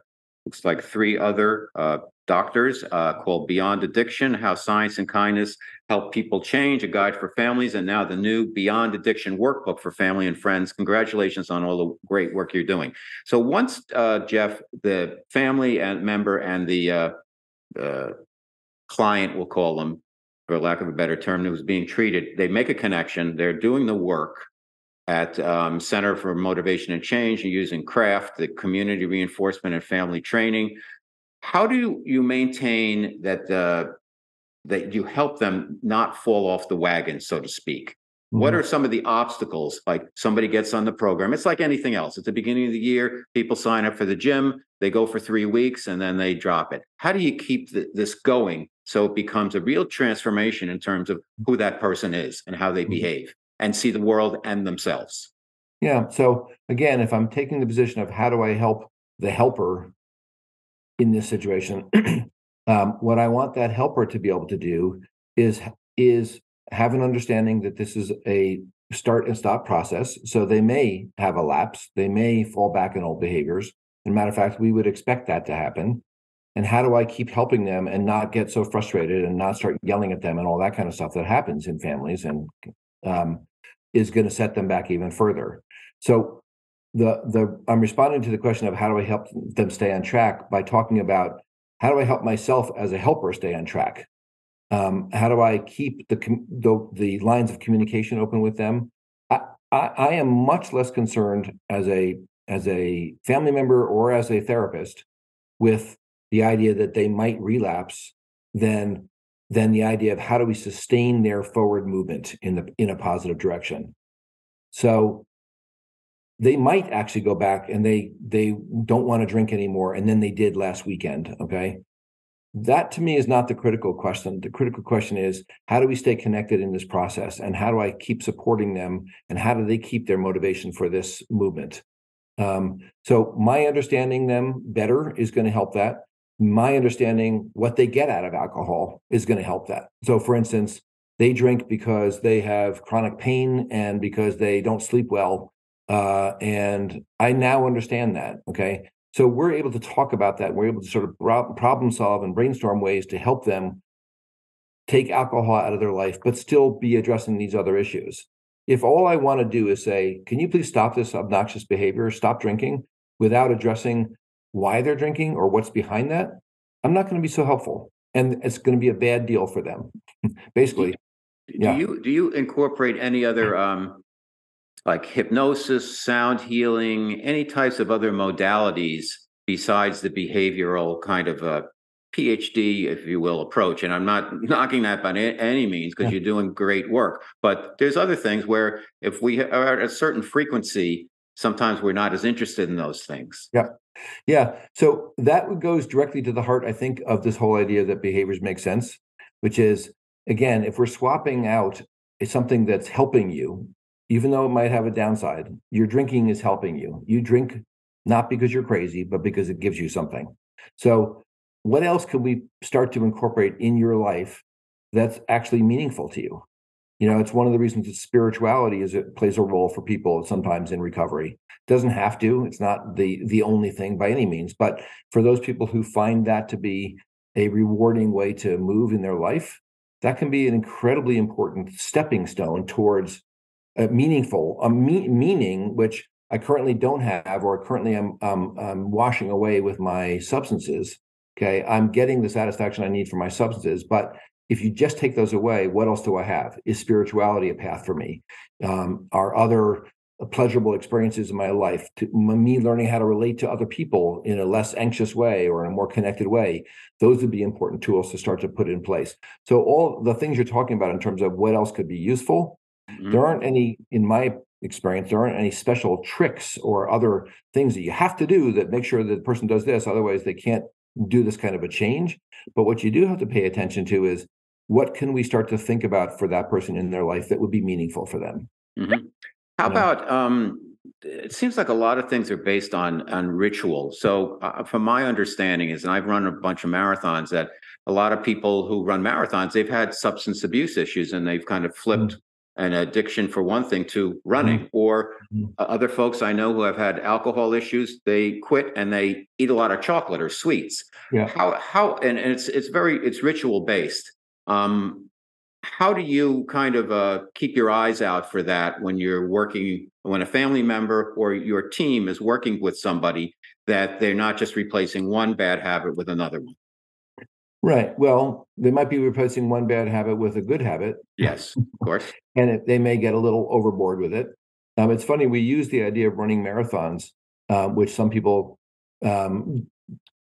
looks like three other uh, doctors uh, called Beyond Addiction, How Science and Kindness Help People Change, a guide for families, and now the new Beyond Addiction Workbook for Family and Friends. Congratulations on all the great work you're doing. So once, uh, Jeff, the family and member and the uh, uh, client, we'll call them, for lack of a better term, who's being treated, they make a connection. They're doing the work at um, Center for Motivation and Change using CRAFT, the community reinforcement and family training. How do you maintain that uh, that you help them not fall off the wagon, so to speak? What are some of the obstacles? Like somebody gets on the program. It's like anything else. At the beginning of the year, people sign up for the gym. They go for three weeks and then they drop it. How do you keep th- this going so it becomes a real transformation in terms of who that person is and how they behave and see the world and themselves? Yeah. So again, if I'm taking the position of how do I help the helper in this situation, um, what I want that helper to be able to do is is have an understanding that this is a start and stop process. So they may have a lapse. They may fall back in old behaviors. As a matter of fact, we would expect that to happen. And how do I keep helping them and not get so frustrated and not start yelling at them and all that kind of stuff that happens in families and um, is going to set them back even further? So the the I'm responding to the question of how do I help them stay on track by talking about how do I help myself as a helper stay on track? Um, how do I keep the, the the lines of communication open with them? I, I, I am much less concerned as a as a family member or as a therapist with the idea that they might relapse than than the idea of how do we sustain their forward movement in the in a positive direction. So they might actually go back and they they don't want to drink anymore, and then they did last weekend. Okay. That to me is not the critical question. The critical question is, how do we stay connected in this process? And how do I keep supporting them? And how do they keep their motivation for this movement? Um, so my understanding them better is going to help that. My understanding what they get out of alcohol is going to help that. So for instance, they drink because they have chronic pain and because they don't sleep well. Uh, and I now understand that. Okay. So we're able to talk about that. We're able to sort of problem solve and brainstorm ways to help them take alcohol out of their life, but still be addressing these other issues. If all I want to do is say, can you please stop this obnoxious behavior, stop drinking, without addressing why they're drinking or what's behind that, I'm not going to be so helpful. And it's going to be a bad deal for them, basically. Do, yeah. do you do you incorporate any other... Um... like hypnosis, sound healing, any types of other modalities besides the behavioral kind of a P H D, if you will, approach? And I'm not knocking that by any means because yeah. you're doing great work. But there's other things where if we are at a certain frequency, sometimes we're not as interested in those things. Yeah. Yeah. So that goes directly to the heart, I think, of this whole idea that behaviors make sense, which is, again, if we're swapping out something that's helping you, even though it might have a downside, your drinking is helping you. You drink not because you're crazy, but because it gives you something. So what else can we start to incorporate in your life that's actually meaningful to you? You know, it's one of the reasons that spirituality is it plays a role for people sometimes in recovery. It doesn't have to. It's not the the only thing by any means. But for those people who find that to be a rewarding way to move in their life, that can be an incredibly important stepping stone towards Uh, meaningful, a me- meaning which I currently don't have, or currently I'm, um, I'm washing away with my substances. Okay, I'm getting the satisfaction I need from my substances, but if you just take those away, what else do I have? Is spirituality a path for me? Um, are other pleasurable experiences in my life, to, me learning how to relate to other people in a less anxious way or in a more connected way? Those would be important tools to start to put in place. So all the things you're talking about in terms of what else could be useful, there aren't any, in my experience, there aren't any special tricks or other things that you have to do that make sure that the person does this. Otherwise, they can't do this kind of a change. But what you do have to pay attention to is what can we start to think about for that person in their life that would be meaningful for them? Mm-hmm. How you know? about, um, it seems like a lot of things are based on, on ritual. So uh, from my understanding is, and I've run a bunch of marathons, that a lot of people who run marathons, they've had substance abuse issues and they've kind of flipped mm-hmm. an addiction for one thing to running, mm-hmm. or uh, other folks I know who have had alcohol issues, they quit and they eat a lot of chocolate or sweets. Yeah. How, how, and, and it's, it's very, it's ritual based. Um, how do you kind of uh, keep your eyes out for that when you're working, when a family member or your team is working with somebody, that they're not just replacing one bad habit with another one? Right. Well, they might be replacing one bad habit with a good habit. Yes, of course. And it, they may get a little overboard with it. Um, it's funny, we use the idea of running marathons, uh, which some people um,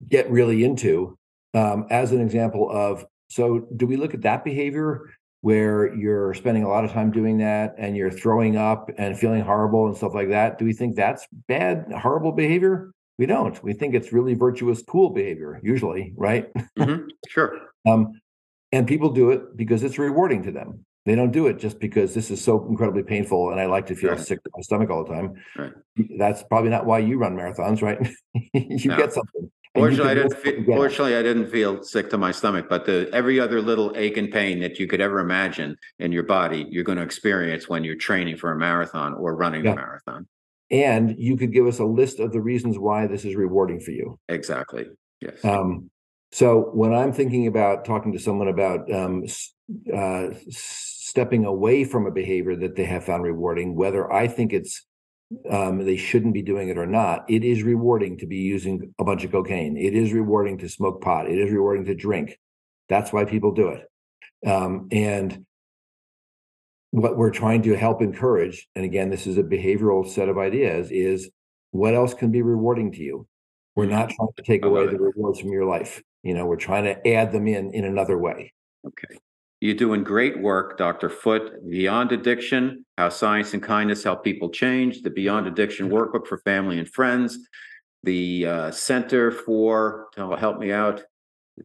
get really into, um, as an example of, so do we look at that behavior where you're spending a lot of time doing that and you're throwing up and feeling horrible and stuff like that? Do we think that's bad, horrible behavior? We don't. We think it's really virtuous, cool behavior, usually, right? Mm-hmm. Sure. um, and people do it because it's rewarding to them. They don't do it just because this is so incredibly painful and I like to feel right. sick to my stomach all the time. Right. That's probably not why you run marathons, right? you no. get something. Fortunately, I didn't feel, fortunately I didn't feel sick to my stomach, but the every other little ache and pain that you could ever imagine in your body, you're going to experience when you're training for a marathon or running yeah. a marathon. And you could give us a list of the reasons why this is rewarding for you. Exactly. Yes. Um, so when I'm thinking about talking to someone about um, uh, stepping away from a behavior that they have found rewarding, whether I think it's um, they shouldn't be doing it or not, it is rewarding to be using a bunch of cocaine. It is rewarding to smoke pot. It is rewarding to drink. That's why people do it. Um, and what we're trying to help encourage, and again, this is a behavioral set of ideas, is what else can be rewarding to you? We're not trying to take away it. the rewards from your life. You know, we're trying to add them in in another way. Okay. You're doing great work, Doctor Foote. Beyond Addiction, How Science and Kindness Help People Change, the Beyond Addiction Workbook for Family and Friends, the uh, Center for, oh, help me out,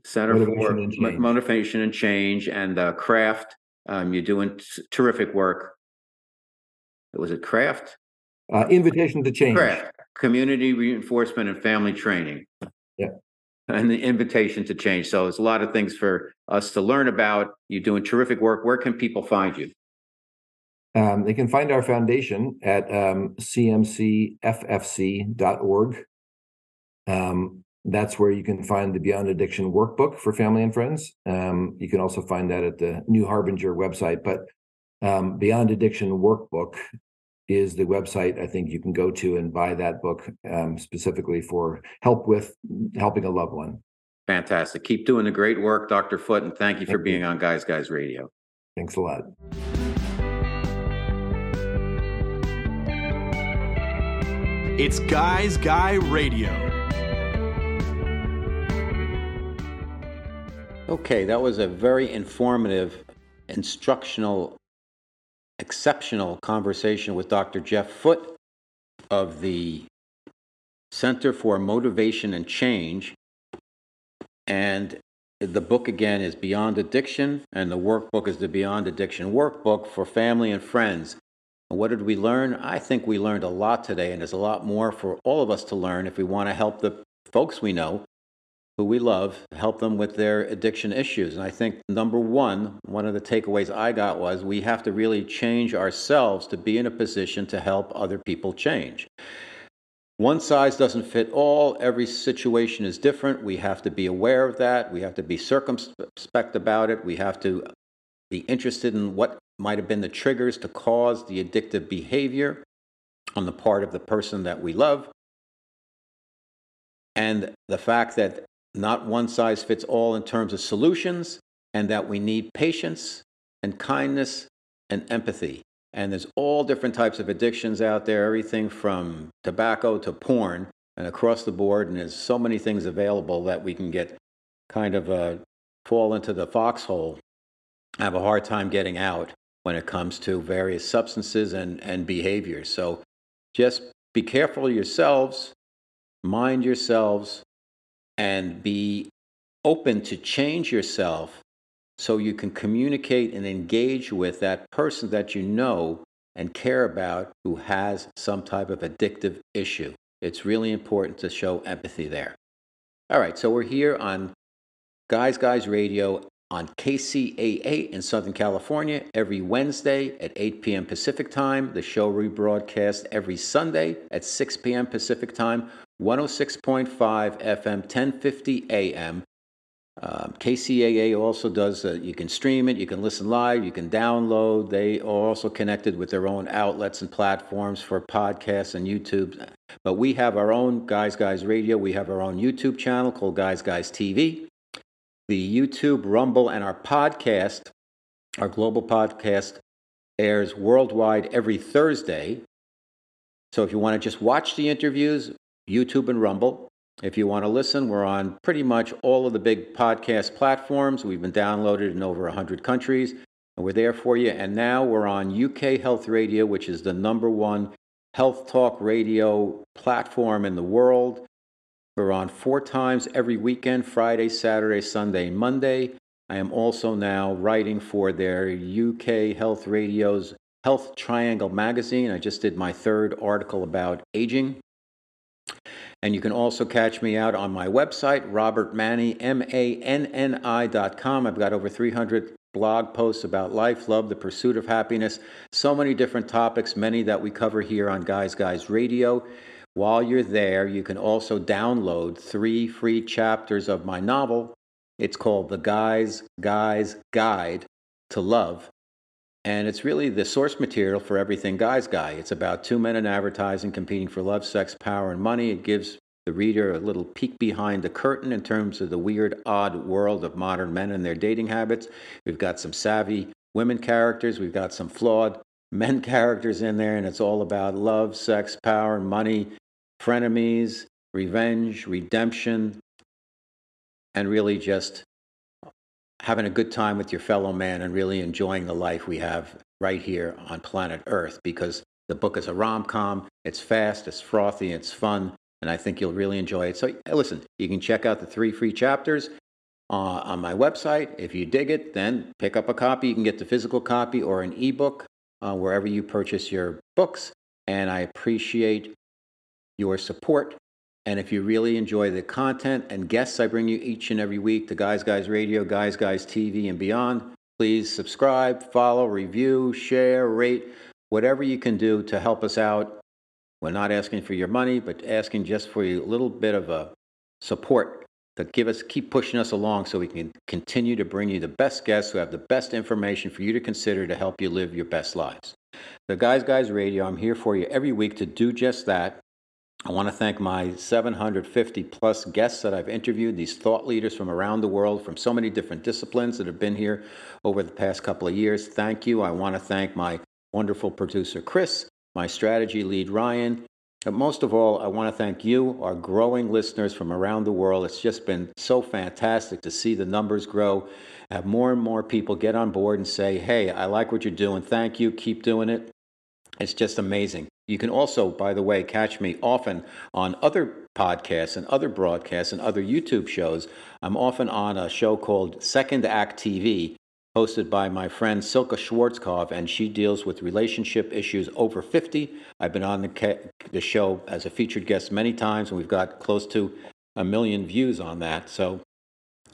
Center Motivation for and Motivation and Change, and uh, CRAFT. Um, you're doing t- terrific work. Was it CRAFT? Uh, Invitation to Change. CRAFT, Community Reinforcement and Family Training. Yeah. And the Invitation to Change. So there's a lot of things for us to learn about. You're doing terrific work. Where can people find you? Um, they can find our foundation at um, c m c f f c dot org. Um, That's where you can find the Beyond Addiction Workbook for Family and Friends. Um, you can also find that at the New Harbinger website. But um, Beyond Addiction Workbook is the website I think you can go to and buy that book um, specifically for help with helping a loved one. Fantastic. Keep doing the great work, Doctor Foote, and thank you for thank being you. on Guy's Guys Radio. Thanks a lot. It's Guy's Guy Radio. Okay, that was a very informative, instructional, exceptional conversation with Doctor Jeff Foote of the Center for Motivation and Change. And the book, again, is Beyond Addiction, and the workbook is the Beyond Addiction Workbook for Family and Friends. And what did we learn? I think we learned a lot today, and there's a lot more for all of us to learn if we want to help the folks we know, who we love, help them with their addiction issues. And I think number one, one of the takeaways I got was we have to really change ourselves to be in a position to help other people change. One size doesn't fit all. Every situation is different. We have to be aware of that. We have to be circumspect about it. We have to be interested in what might have been the triggers to cause the addictive behavior on the part of the person that we love. And the fact that not one size fits all in terms of solutions, and that we need patience and kindness and empathy. And there's all different types of addictions out there, everything from tobacco to porn and across the board. And there's so many things available that we can get kind of uh, fall into the foxhole, have a hard time getting out when it comes to various substances and, and behaviors. So just be careful yourselves, mind yourselves, and be open to change yourself so you can communicate and engage with that person that you know and care about who has some type of addictive issue. It's really important to show empathy there. All right, so we're here on Guy's Guys Radio on K C A A in Southern California every Wednesday at eight p.m. Pacific Time. The show rebroadcasts every Sunday at six p.m. Pacific Time. one oh six point five F M, ten fifty A M. Um, K C A A also does, uh, you can stream it, you can listen live, you can download. They are also connected with their own outlets and platforms for podcasts and YouTube. But we have our own Guy's Guys Radio. We have our own YouTube channel called Guys Guys T V. the YouTube, Rumble, and our podcast. Our global podcast airs worldwide every Thursday. So if you want to just watch the interviews, YouTube and Rumble. If you want to listen, we're on pretty much all of the big podcast platforms. We've been downloaded in over one hundred countries, and we're there for you. And now we're on U K Health Radio, which is the number one health talk radio platform in the world. We're on four times every weekend, Friday, Saturday, Sunday, and Monday. I am also now writing for their U K Health Radio's Health Triangle magazine. I just did my third article about aging. And you can also catch me out on my website, Robert Manni, M A N N I dot com. I've got over three hundred blog posts about life, love, the pursuit of happiness, so many different topics, many that we cover here on Guy's Guys Radio. While you're there, you can also download three free chapters of my novel. It's called The Guy's Guy's Guide to Love. And it's really the source material for everything Guy's Guy. It's about two men in advertising competing for love, sex, power, and money. It gives the reader a little peek behind the curtain in terms of the weird, odd world of modern men and their dating habits. We've got some savvy women characters. We've got some flawed men characters in there. And it's all about love, sex, power, money, frenemies, revenge, redemption, and really just having a good time with your fellow man and really enjoying the life we have right here on planet Earth, because the book is a rom-com. It's fast, it's frothy, it's fun, and I think you'll really enjoy it. So listen, you can check out the three free chapters uh, on my website. If you dig it, then pick up a copy. You can get the physical copy or an ebook uh, wherever you purchase your books, and I appreciate your support. And if you really enjoy the content and guests I bring you each and every week, the Guy's Guys Radio, Guy's Guys T V, and beyond, please subscribe, follow, review, share, rate, whatever you can do to help us out. We're not asking for your money, but asking just for a little bit of a support to give us, keep pushing us along so we can continue to bring you the best guests who have the best information for you to consider to help you live your best lives. The Guy's Guys Radio, I'm here for you every week to do just that. I want to thank my seven hundred fifty plus guests that I've interviewed, these thought leaders from around the world, from so many different disciplines that have been here over the past couple of years. Thank you. I want to thank my wonderful producer, Chris, my strategy lead, Ryan. But most of all, I want to thank you, our growing listeners from around the world. It's just been so fantastic to see the numbers grow, have more and more people get on board and say, hey, I like what you're doing. Thank you. Keep doing it. It's just amazing. You can also, by the way, catch me often on other podcasts and other broadcasts and other YouTube shows. I'm often on a show called Second Act T V, hosted by my friend Silke Schwarzkopf, and she deals with relationship issues over fifty. I've been on the, ca- the show as a featured guest many times, and we've got close to a million views on that. So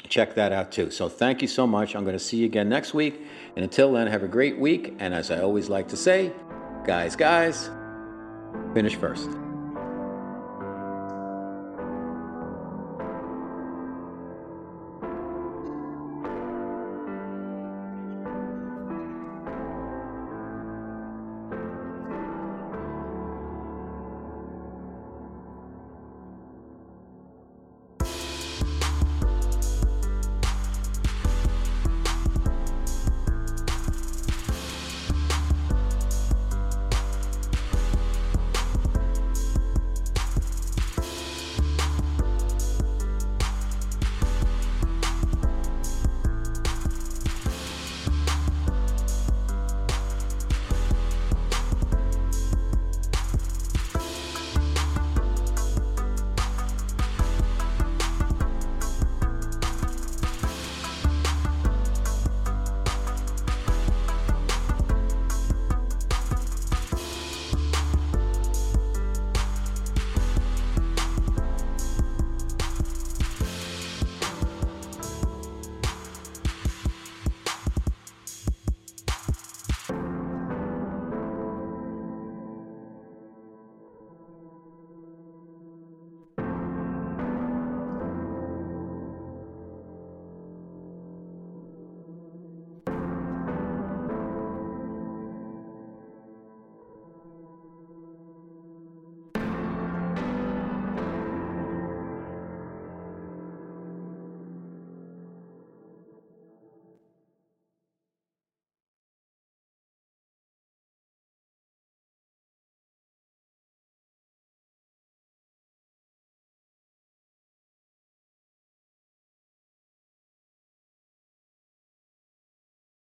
check that out, too. So thank you so much. I'm going to see you again next week. And until then, have a great week. And as I always like to say, Guys, guys, finish first.